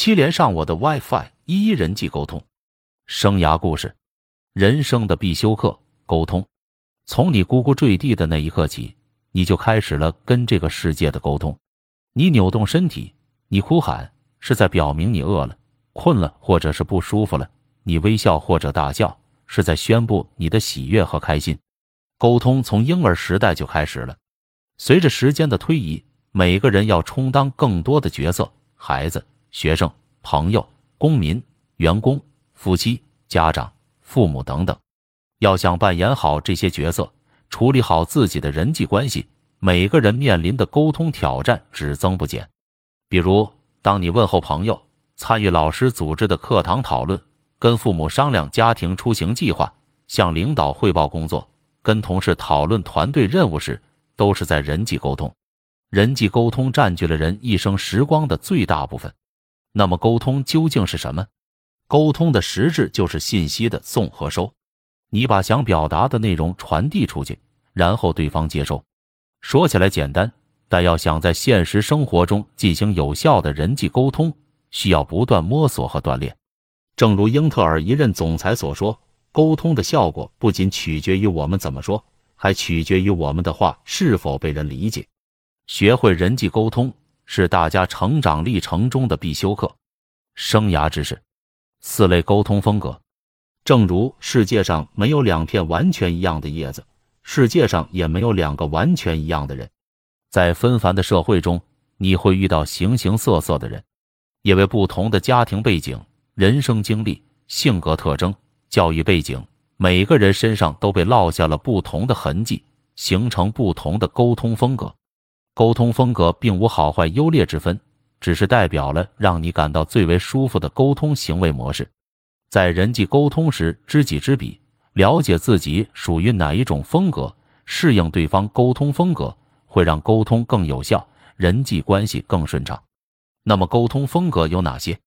七连上我的 WiFi， 一一人际沟通。生涯故事，人生的必修课，沟通。从你咕咕坠地的那一刻起，你就开始了跟这个世界的沟通。你扭动身体，你哭喊，是在表明你饿了、困了，或者是不舒服了。你微笑或者大笑，是在宣布你的喜悦和开心。沟通从婴儿时代就开始了。随着时间的推移，每个人要充当更多的角色：孩子、学生、朋友、公民、员工、夫妻、家长、父母等等。要想扮演好这些角色，处理好自己的人际关系，每个人面临的沟通挑战只增不减。比如，当你问候朋友，参与老师组织的课堂讨论，跟父母商量家庭出行计划，向领导汇报工作，跟同事讨论团队任务时，都是在人际沟通。人际沟通占据了人一生时光的最大部分。那么沟通究竟是什么？沟通的实质就是信息的送和收。你把想表达的内容传递出去，然后对方接收。说起来简单，但要想在现实生活中进行有效的人际沟通，需要不断摸索和锻炼。正如英特尔一任总裁所说，沟通的效果不仅取决于我们怎么说，还取决于我们的话是否被人理解。学会人际沟通是大家成长历程中的必修课。生涯知识，四类沟通风格。正如世界上没有两片完全一样的叶子，世界上也没有两个完全一样的人。在纷繁的社会中，你会遇到形形色色的人，因为不同的家庭背景、人生经历、性格特征、教育背景，每个人身上都被烙下了不同的痕迹，形成不同的沟通风格。沟通风格并无好坏优劣之分，只是代表了让你感到最为舒服的沟通行为模式。在人际沟通时，知己知彼，了解自己属于哪一种风格，适应对方沟通风格，会让沟通更有效，人际关系更顺畅。那么沟通风格有哪些？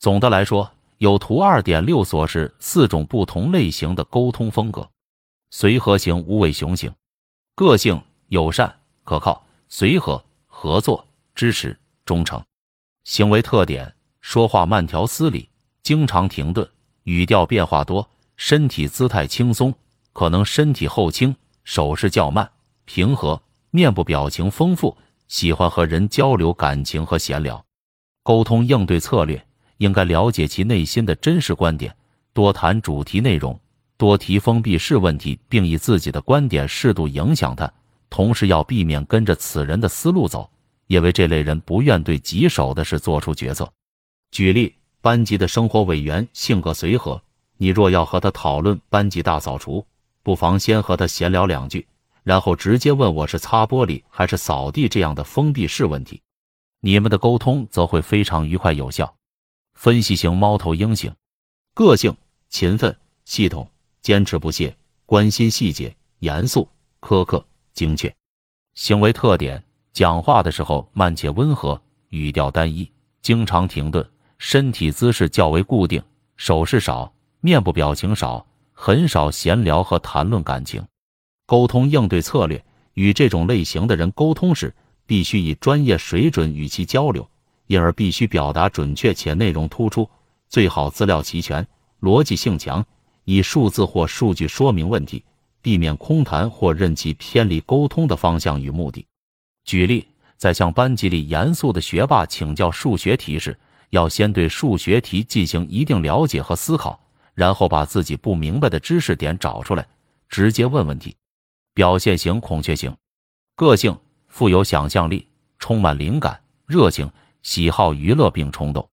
总的来说，有图 2.6 所示四种不同类型的沟通风格：随和型、无尾熊型、个性、友善、可靠、随和、合作、支持、忠诚。行为特点：说话慢条斯理，经常停顿，语调变化多，身体姿态轻松，可能身体后倾，手势较慢，平和，面部表情丰富，喜欢和人交流感情和闲聊。沟通应对策略：应该了解其内心的真实观点，多谈主题内容，多提封闭式问题，并以自己的观点适度影响他。同时要避免跟着此人的思路走，因为这类人不愿对棘手的事做出决策。举例，班级的生活委员性格随和，你若要和他讨论班级大扫除，不妨先和他闲聊两句，然后直接问我是擦玻璃还是扫地这样的封闭式问题。你们的沟通则会非常愉快有效。分析型、猫头鹰型，个性勤奋、系统、坚持不懈，关心细节，严肃、苛刻、精确。行为特点：讲话的时候慢且温和，语调单一，经常停顿，身体姿势较为固定，手势少，面部表情少，很少闲聊和谈论感情。沟通应对策略：与这种类型的人沟通时，必须以专业水准与其交流，因而必须表达准确且内容突出，最好资料齐全，逻辑性强，以数字或数据说明问题，避免空谈或任其偏离沟通的方向与目的。举例，在向班级里严肃的学霸请教数学题时，要先对数学题进行一定了解和思考，然后把自己不明白的知识点找出来，直接问问题。表现型、孔雀型，个性富有想象力，充满灵感，热情，喜好娱乐并冲动。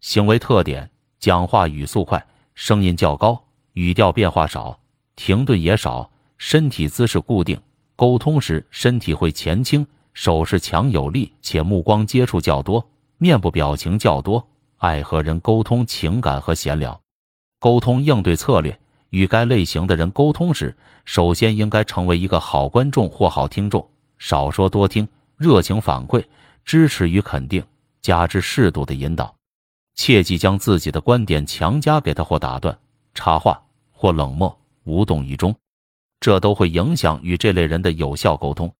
行为特点：讲话语速快，声音较高，语调变化少，停顿也少，身体姿势固定，沟通时身体会前倾，手势强有力，且目光接触较多，面部表情较多，爱和人沟通情感和闲聊。沟通应对策略：与该类型的人沟通时，首先应该成为一个好观众或好听众，少说多听，热情反馈，支持与肯定，加之适度的引导。切忌将自己的观点强加给他或打断、插话或冷漠无动于衷，这都会影响与这类人的有效沟通。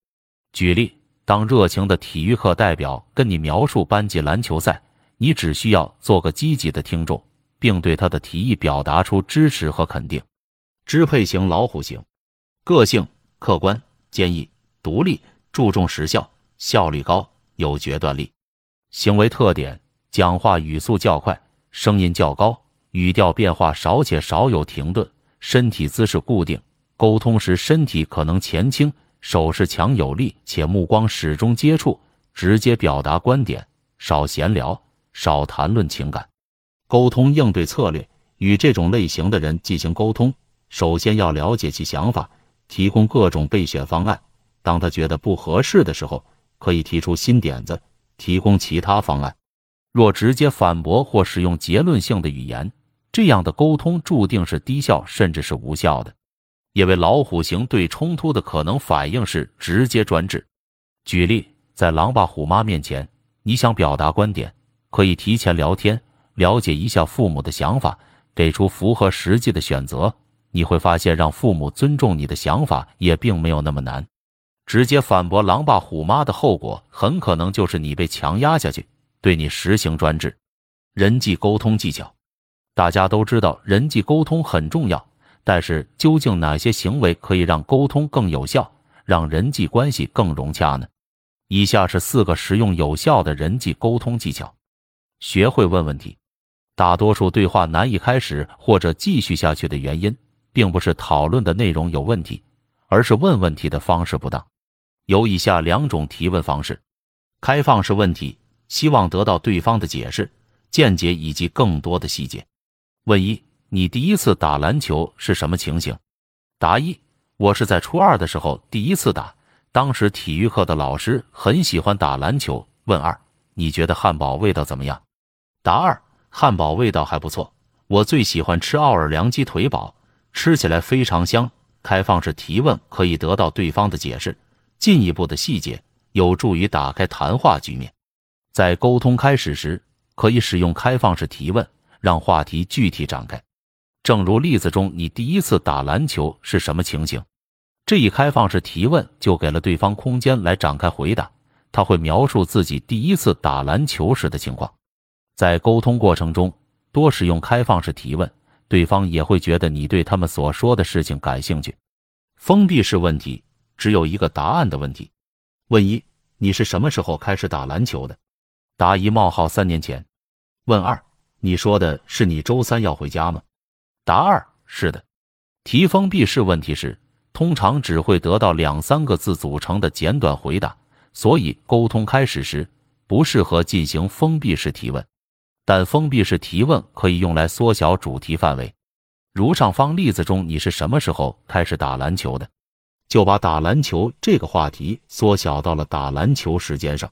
举例，当热情的体育课代表跟你描述班级篮球赛，你只需要做个积极的听众，并对他的提议表达出支持和肯定。支配型老虎型，个性客观、坚毅、独立，注重实效，效率高，有决断力。行为特点：讲话语速较快，声音较高，语调变化少且少有停顿，身体姿势固定，沟通时身体可能前倾，手势强有力且目光始终接触，直接表达观点，少闲聊，少谈论情感。沟通应对策略：与这种类型的人进行沟通，首先要了解其想法，提供各种备选方案，当他觉得不合适的时候，可以提出新点子，提供其他方案。若直接反驳或使用结论性的语言，这样的沟通注定是低效甚至是无效的，因为老虎型对冲突的可能反应是直接专制。举例，在狼爸虎妈面前，你想表达观点，可以提前聊天，了解一下父母的想法，给出符合实际的选择，你会发现让父母尊重你的想法也并没有那么难。直接反驳狼爸虎妈的后果很可能就是你被强压下去，对你实行专制。人际沟通技巧，大家都知道人际沟通很重要，但是究竟哪些行为可以让沟通更有效，让人际关系更融洽呢？以下是4个实用有效的人际沟通技巧。学会问问题，大多数对话难以开始或者继续下去的原因，并不是讨论的内容有问题，而是问问题的方式不当。有以下2种提问方式：开放式问题，希望得到对方的解释、见解以及更多的细节。问1：你第一次打篮球是什么情形？答1：我是在初2的时候第一次打，当时体育课的老师很喜欢打篮球。问2：你觉得汉堡味道怎么样？答2：汉堡味道还不错，我最喜欢吃奥尔良鸡腿堡，吃起来非常香。开放式提问可以得到对方的解释，进一步的细节，有助于打开谈话局面。在沟通开始时，可以使用开放式提问，让话题具体展开。正如例子中，你第一次打篮球是什么情形？这一开放式提问就给了对方空间来展开回答，他会描述自己第一次打篮球时的情况。在沟通过程中，多使用开放式提问，对方也会觉得你对他们所说的事情感兴趣。封闭式问题，只有一个答案的问题。问1：你是什么时候开始打篮球的？答1：3年前。问2：你说的是你周三要回家吗？答2：是的。提封闭式问题时，通常只会得到2-3个字组成的简短回答，所以沟通开始时不适合进行封闭式提问。但封闭式提问可以用来缩小主题范围。如上方例子中，你是什么时候开始打篮球的？就把打篮球这个话题缩小到了打篮球时间上。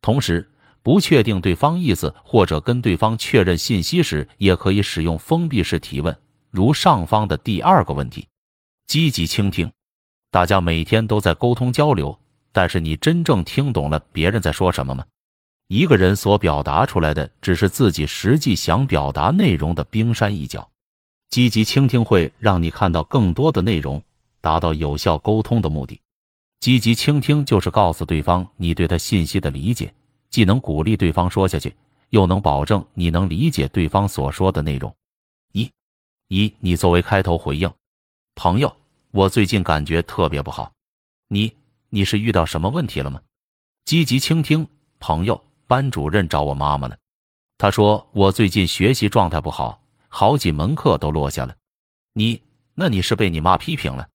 同时，不确定对方意思或者跟对方确认信息时，也可以使用封闭式提问，如上方的第2个问题。积极倾听，大家每天都在沟通交流，但是你真正听懂了别人在说什么吗？一个人所表达出来的只是自己实际想表达内容的冰山一角。积极倾听会让你看到更多的内容，达到有效沟通的目的。积极倾听就是告诉对方你对他信息的理解，既能鼓励对方说下去，又能保证你能理解对方所说的内容。1：你作为开头回应，朋友，我最近感觉特别不好。你是遇到什么问题了吗？积极倾听，朋友，班主任找我妈妈了，她说我最近学习状态不好，好几门课都落下了。那你是被你妈批评了？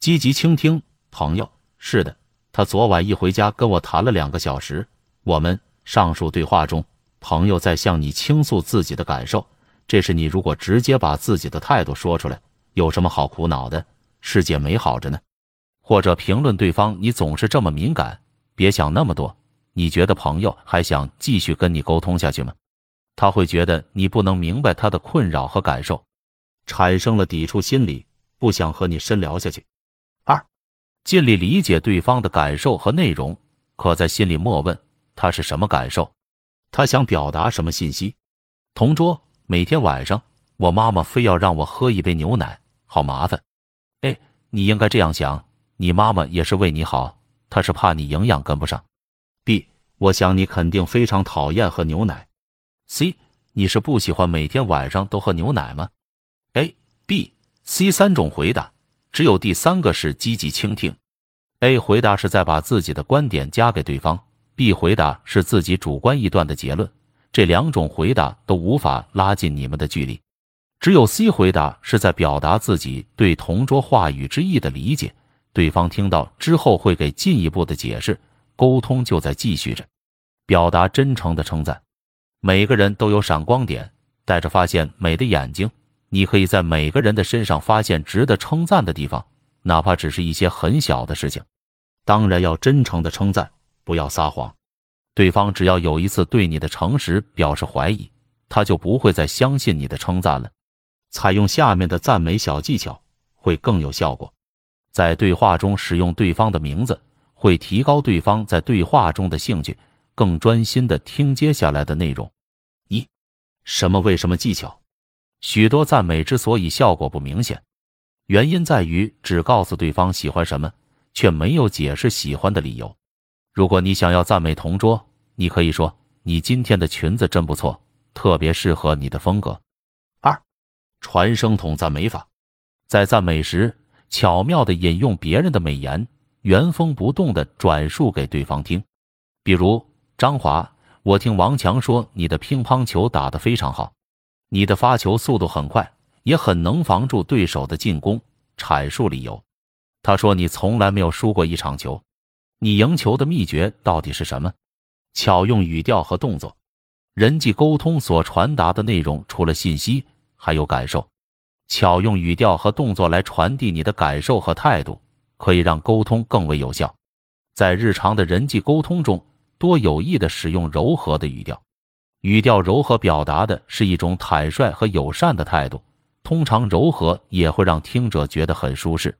积极倾听，朋友，是的，她昨晚一回家跟我谈了2个小时。我们上述对话中，朋友在向你倾诉自己的感受，这是你如果直接把自己的态度说出来，有什么好苦恼的？世界美好着呢。或者评论对方，你总是这么敏感，别想那么多。你觉得朋友还想继续跟你沟通下去吗？他会觉得你不能明白他的困扰和感受，产生了抵触心理，不想和你深聊下去。2：尽力理解对方的感受和内容，可在心里默问他是什么感受，他想表达什么信息。同桌，每天晚上我妈妈非要让我喝一杯牛奶，好麻烦。你应该这样想，你妈妈也是为你好，她是怕你营养跟不上。我想你肯定非常讨厌喝牛奶， C. 你是不喜欢每天晚上都喝牛奶吗 ？A、B、C 三种回答，只有第三个是积极倾听。A 回答是在把自己的观点加给对方 ，B 回答是自己主观臆断的结论。这两种回答都无法拉近你们的距离。只有 C 回答是在表达自己对同桌话语之意的理解，对方听到之后会给进一步的解释，沟通就在继续着。表达真诚的称赞。每个人都有闪光点，带着发现美的眼睛，你可以在每个人的身上发现值得称赞的地方，哪怕只是一些很小的事情。当然要真诚的称赞，不要撒谎。对方只要有一次对你的诚实表示怀疑，他就不会再相信你的称赞了。采用下面的赞美小技巧会更有效果。在对话中使用对方的名字，会提高对方在对话中的兴趣，更专心地听接下来的内容。一、为什么技巧。许多赞美之所以效果不明显，原因在于只告诉对方喜欢什么，却没有解释喜欢的理由。如果你想要赞美同桌，你可以说，你今天的裙子真不错，特别适合你的风格。二、传声筒赞美法。在赞美时，巧妙地引用别人的美言，原封不动地转述给对方听。比如，张华，我听王强说你的乒乓球打得非常好，你的发球速度很快，也很能防住对手的进攻。阐述理由。他说你从来没有输过一场球。你赢球的秘诀到底是什么？巧用语调和动作。人际沟通所传达的内容，除了信息，还有感受。巧用语调和动作来传递你的感受和态度，可以让沟通更为有效。在日常的人际沟通中，多有意地使用柔和的语调。语调柔和表达的是一种坦率和友善的态度，通常柔和也会让听者觉得很舒适。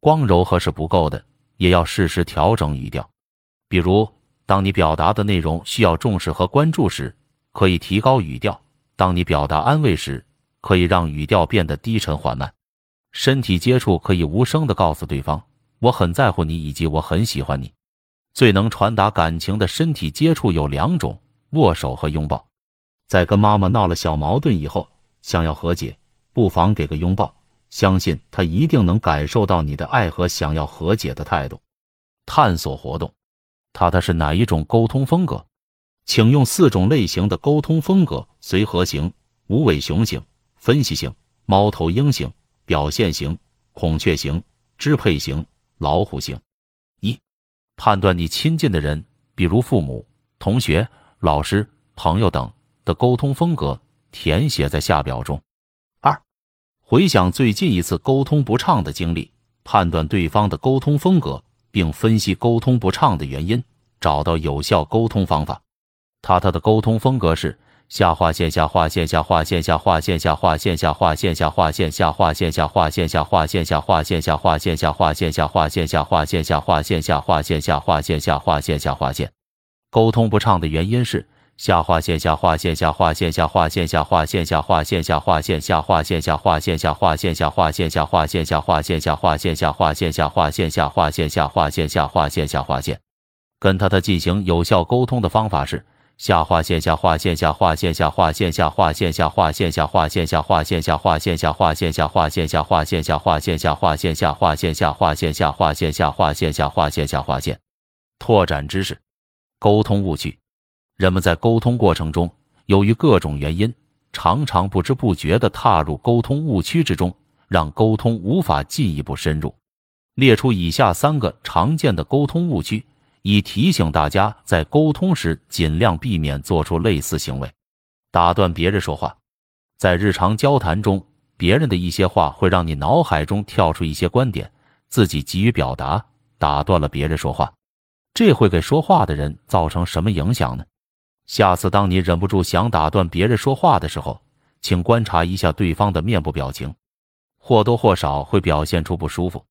光柔和是不够的，也要适时调整语调。比如，当你表达的内容需要重视和关注时，可以提高语调；当你表达安慰时，可以让语调变得低沉缓慢。身体接触可以无声地告诉对方，我很在乎你以及我很喜欢你。最能传达感情的身体接触有两种，握手和拥抱。在跟妈妈闹了小矛盾以后，想要和解，不妨给个拥抱。相信他一定能感受到你的爱和想要和解的态度。探索活动。它是哪一种沟通风格？请用四种类型的沟通风格：随和型、无尾熊型、分析型、猫头鹰型、表现型、孔雀型、支配型、老虎型。一、判断你亲近的人，比如父母、同学、老师、朋友等的沟通风格，填写在下表中。回想最近一次沟通不畅的经历，判断对方的沟通风格，并分析沟通不畅的原因，找到有效沟通方法。他的沟通风格是下划线下划线下划线下划线下划线下划线下划线下划线下划线下划线下划线下划线下划线下划线下划线下划线下划线下划线下划线下划线。沟通不畅的原因是下划线下划线下划线下划线下划线下划线下划线下划线下划线下划线下划线下划线下划线下划线下划线下划线下划线下划线下划线下划线。跟他进行有效沟通的方法是下划线下划线下划线下划线下划线下划线下划线下划线下划线下划线下划线下划线下划线下划线下划线下划线下划线下划线下划线下划线。拓展知识。沟通误区。人们在沟通过程中，由于各种原因，常常不知不觉地踏入沟通误区之中，让沟通无法进一步深入。列出以下3个常见的沟通误区，以提醒大家在沟通时尽量避免做出类似行为。打断别人说话。在日常交谈中，别人的一些话会让你脑海中跳出一些观点，自己急于表达，打断了别人说话。这会给说话的人造成什么影响呢？下次当你忍不住想打断别人说话的时候，请观察一下对方的面部表情，或多或少会表现出不舒服。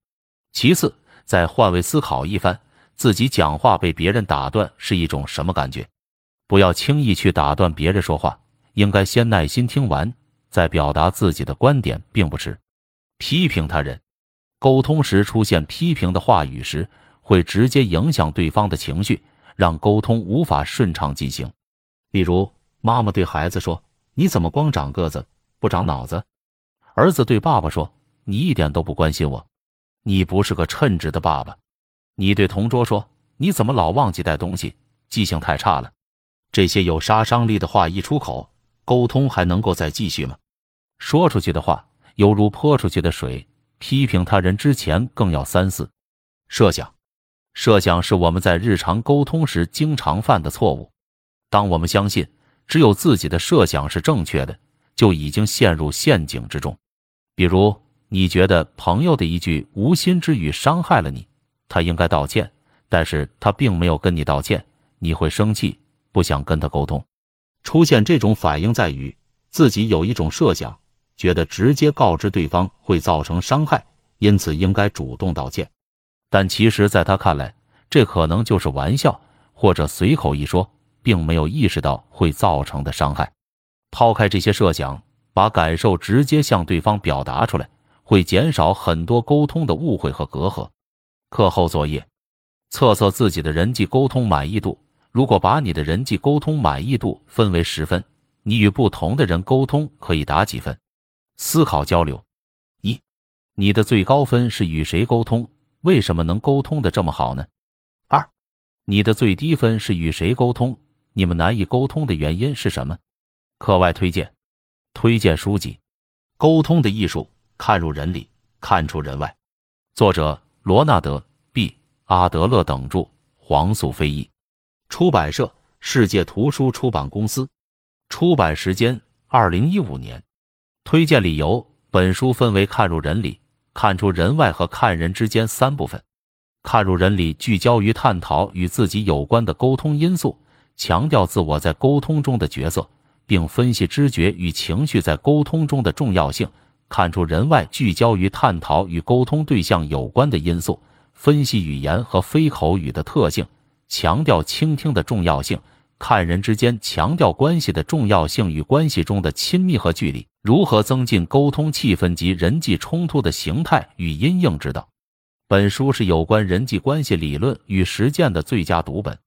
其次，再换位思考一番，自己讲话被别人打断是一种什么感觉？不要轻易去打断别人说话，应该先耐心听完，再表达自己的观点并不迟。批评他人。沟通时出现批评的话语时，会直接影响对方的情绪，让沟通无法顺畅进行。比如，妈妈对孩子说，你怎么光长个子不长脑子？儿子对爸爸说，你一点都不关心我，你不是个称职的爸爸。你对同桌说，你怎么老忘记带东西，记性太差了。这些有杀伤力的话一出口，沟通还能够再继续吗？说出去的话犹如泼出去的水，批评他人之前更要三思。设想，设想是我们在日常沟通时经常犯的错误。当我们相信只有自己的设想是正确的，就已经陷入陷阱之中。比如你觉得朋友的一句无心之语伤害了你，他应该道歉，但是他并没有跟你道歉，你会生气，不想跟他沟通。出现这种反应在于自己有一种设想，觉得直接告知对方会造成伤害，因此应该主动道歉。但其实在他看来，这可能就是玩笑或者随口一说，并没有意识到会造成的伤害。抛开这些设想，把感受直接向对方表达出来，会减少很多沟通的误会和隔阂。课后作业，测测自己的人际沟通满意度。如果把你的人际沟通满意度分为10分，你与不同的人沟通可以打几分？思考交流。1，你的最高分是与谁沟通？为什么能沟通得这么好呢？2，你的最低分是与谁沟通？你们难以沟通的原因是什么？课外推荐，推荐书籍《沟通的艺术》，看入人里，看出人外。作者罗纳德 ·B· 阿德勒等著，黄素飞译。出版社：世界图书出版公司。出版时间：2015年。推荐理由：本书分为看入人里、看出人外和看人之间3部分。看入人里聚焦于探讨与自己有关的沟通因素，强调自我在沟通中的角色，并分析知觉与情绪在沟通中的重要性。看出人外聚焦于探讨与沟通对象有关的因素，分析语言和非口语的特性，强调倾听的重要性。看人之间强调关系的重要性与关系中的亲密和距离，如何增进沟通气氛及人际冲突的形态与因应之道。本书是有关人际关系理论与实践的最佳读本。